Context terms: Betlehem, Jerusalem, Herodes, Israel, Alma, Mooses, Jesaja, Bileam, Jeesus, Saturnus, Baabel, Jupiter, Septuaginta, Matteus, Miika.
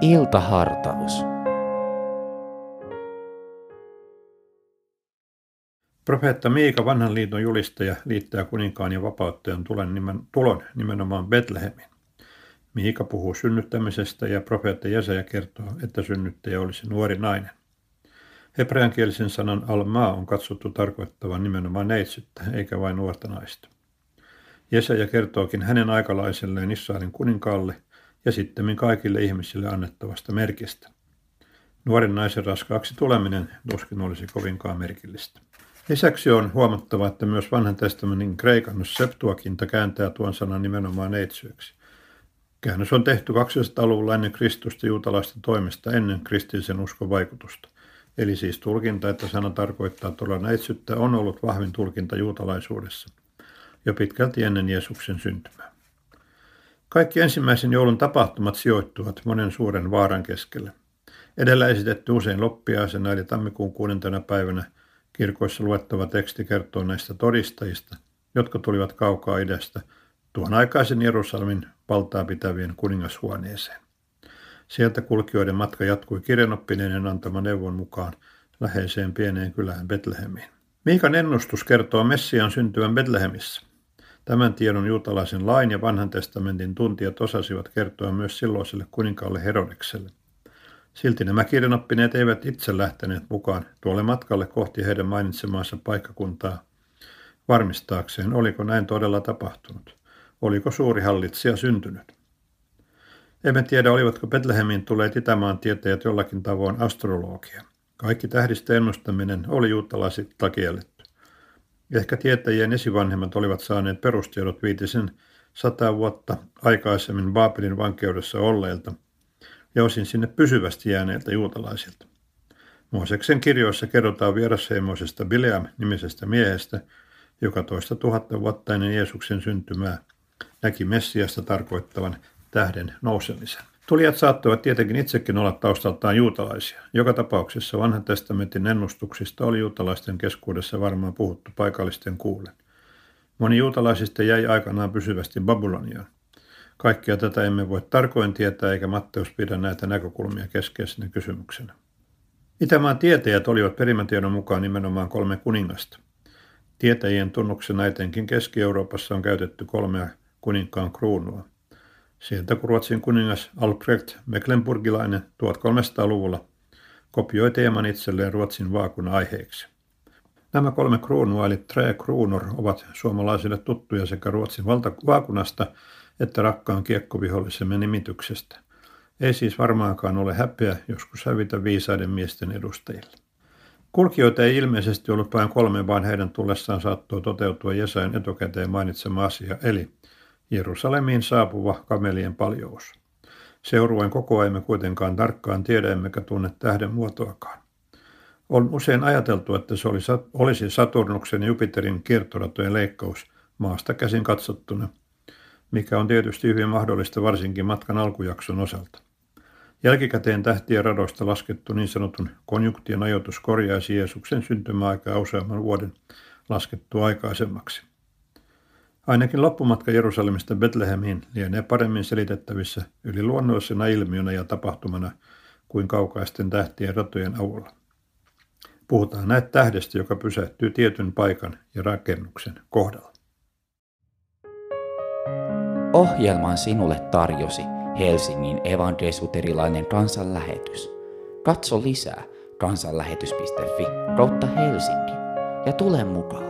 Iltahartaus. Profeetta Miika, vanhan liiton julistaja, liittää kuninkaan ja vapauttajan tulon nimenomaan Betlehemiin. Miika puhuu synnyttämisestä ja profeetta Jesaja kertoo, että synnyttäjä olisi nuori nainen. Hebreankielisen sanan Alma on katsottu tarkoittavan nimenomaan neitsyttä, eikä vain nuorta naista. Jesaja kertookin hänen aikalaiselleen Israelin kuninkaalle ja sittemmin kaikille ihmisille annettavasta merkistä. Nuoren naisen raskaaksi tuleminen tuskin olisi kovinkaan merkillistä. Lisäksi on huomattava, että myös vanhan testamentin kreikannus Septuaginta kääntää tuon sanan nimenomaan neitsyeksi. Käännös on tehty 200-luvulla ennen Kristusta juutalaisten toimesta ennen kristillisen uskon vaikutusta. Eli siis tulkinta, että sana tarkoittaa todella neitsyttä, on ollut vahvin tulkinta juutalaisuudessa jo pitkälti ennen Jeesuksen syntymää. Kaikki ensimmäisen joulun tapahtumat sijoittuvat monen suuren vaaran keskelle. Edellä esitetty usein loppiaisena eli tammikuun 6. päivänä kirkoissa luettava teksti kertoo näistä todistajista, jotka tulivat kaukaa idästä tuon aikaisen Jerusalemin valtaa pitävien kuningashuoneeseen. Sieltä kulkijoiden matka jatkui kirjanoppineiden antaman neuvon mukaan läheiseen pieneen kylään Betlehemiin. Miikan ennustus kertoo Messiaan syntyvän Betlehemissä. Tämän tiedon juutalaisen lain ja vanhan testamentin tuntijat osasivat kertoa myös silloiselle kuninkaalle Herodekselle. Silti nämä kirjanoppineet eivät itse lähteneet mukaan tuolle matkalle kohti heidän mainitsemaansa paikkakuntaa varmistaakseen, oliko näin todella tapahtunut, oliko suuri hallitsija syntynyt. Emme tiedä, olivatko Betlehemiin tulleet Itämaan tietäjät jollakin tavoin astrologia. Kaikki tähdistä ennustaminen oli juutalaisittain kielletty. Ehkä tietäjien esivanhemmat olivat saaneet perustiedot 500 vuotta aikaisemmin Baabelin vankeudessa olleilta ja osin sinne pysyvästi jääneiltä juutalaisilta. Mooseksen kirjoissa kerrotaan vierasheimoisesta Bileam-nimisestä miehestä, joka 10000 vuotta ennen Jeesuksen syntymää näki Messiasta tarkoittavan tähden nousemisen. Tulijat saattoivat tietenkin itsekin olla taustaltaan juutalaisia. Joka tapauksessa vanhan testamentin ennustuksista oli juutalaisten keskuudessa varmaan puhuttu paikallisten kuullen. Moni juutalaisista jäi aikanaan pysyvästi Babyloniaan. Kaikkea tätä emme voi tarkoin tietää, eikä Matteus pidä näitä näkökulmia keskeisenä kysymyksenä. Itämaan tietäjät olivat perimätiedon mukaan nimenomaan 3 kuningasta. Tietäjien tunnuksena etenkin Keski-Euroopassa on käytetty 3 kuninkaan kruunua. Sieltä kun Ruotsin kuningas Albrecht Mecklenburglainen 1300-luvulla kopioi teeman itselleen Ruotsin vaakun aiheeksi. Nämä 3 kruunua eli Tre Kronor ovat suomalaisille tuttuja sekä Ruotsin vaakunasta että rakkaan kiekkovihollisemme nimityksestä. Ei siis varmaankaan ole häpeä joskus hävitä viisaiden miesten edustajille. Kulkijoita ei ilmeisesti ollut vain 3, vaan heidän tullessaan saattoi toteutua Jesajan etukäteen mainitsema asia, eli Jerusalemiin saapuva kamelien paljous. Seurueen kokoa emme kuitenkaan tarkkaan tiedä, emmekä tunne tähden muotoakaan. On usein ajateltu, että se olisi Saturnuksen ja Jupiterin kiertoratojen leikkaus maasta käsin katsottuna, mikä on tietysti hyvin mahdollista varsinkin matkan alkujakson osalta. Jälkikäteen tähtien radoista laskettu niin sanotun konjunktien ajoitus korjaisi Jeesuksen syntymäaikaa useamman vuoden laskettua aikaisemmaksi. Ainakin loppumatka Jerusalemista Betlehemiin lienee paremmin selitettävissä yliluonnollisena ilmiönä ja tapahtumana kuin kaukaisten tähtien ratojen avulla. Puhutaan näet tähdestä, joka pysähtyy tietyn paikan ja rakennuksen kohdalla. Ohjelman sinulle tarjosi Helsingin evankelisuterilainen kansanlähetys. Katso lisää kansanlähetys.fi/Helsinki ja tule mukaan.